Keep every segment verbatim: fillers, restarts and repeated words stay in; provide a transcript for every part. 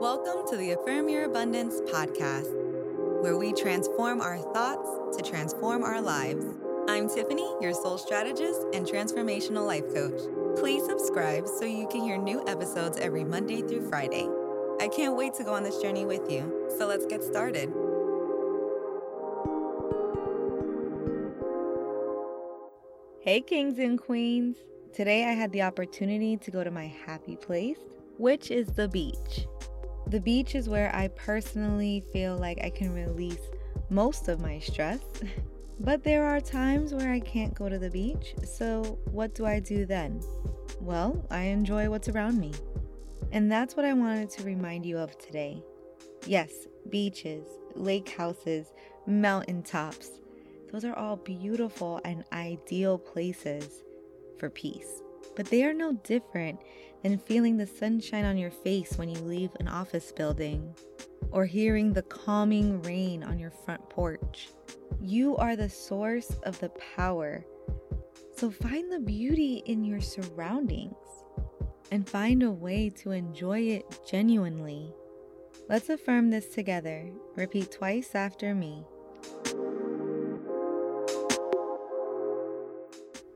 Welcome to the Affirm Your Abundance podcast, where we transform our thoughts to transform our lives. I'm Tiffany, your soul strategist and transformational life coach. Please subscribe so you can hear new episodes every Monday through Friday. I can't wait to go on this journey with you, so let's get started. Hey, kings and queens. Today I had the opportunity to go to my happy place, which is the beach. The beach is where I personally feel like I can release most of my stress, but there are times where I can't go to the beach, so what do I do then? Well, I enjoy what's around me. And that's what I wanted to remind you of today. Yes, beaches, lake houses, mountaintops, those are all beautiful and ideal places for peace. But they are no different than feeling the sunshine on your face when you leave an office building or hearing the calming rain on your front porch. You are the source of the power. So find the beauty in your surroundings and find a way to enjoy it genuinely. Let's affirm this together. Repeat twice after me.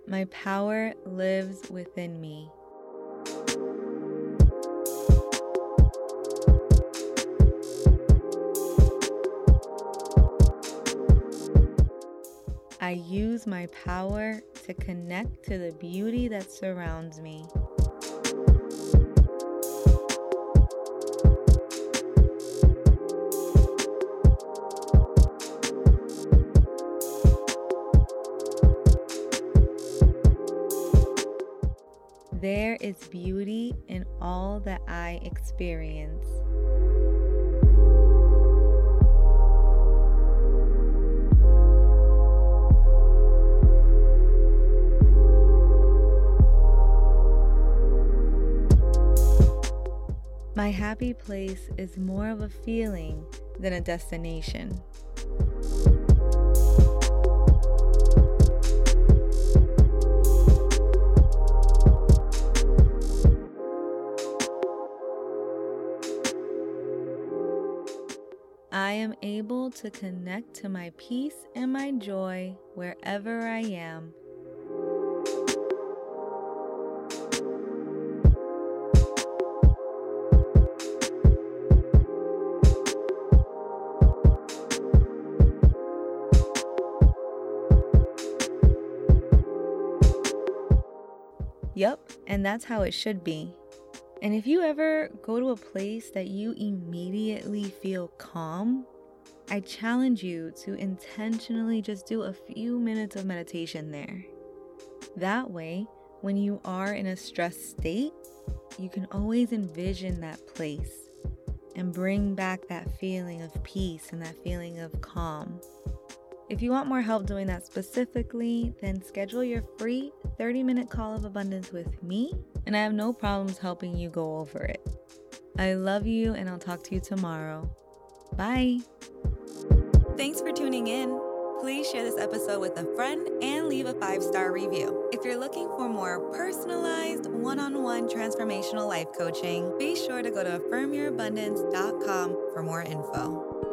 My power lives within me. I use my power to connect to the beauty that surrounds me. There is beauty in all that I experience. My happy place is more of a feeling than a destination. I am able to connect to my peace and my joy wherever I am. Yep, and that's how it should be. And if you ever go to a place that you immediately feel calm, I challenge you to intentionally just do a few minutes of meditation there. That way, when you are in a stressed state, you can always envision that place and bring back that feeling of peace and that feeling of calm. If you want more help doing that specifically, then schedule your free thirty-minute call of abundance with me. And I have no problems helping you go over it. I love you, and I'll talk to you tomorrow. Bye. Thanks for tuning in. Please share this episode with a friend and leave a five-star review. If you're looking for more personalized, one-on-one transformational life coaching, be sure to go to affirm your abundance dot com for more info.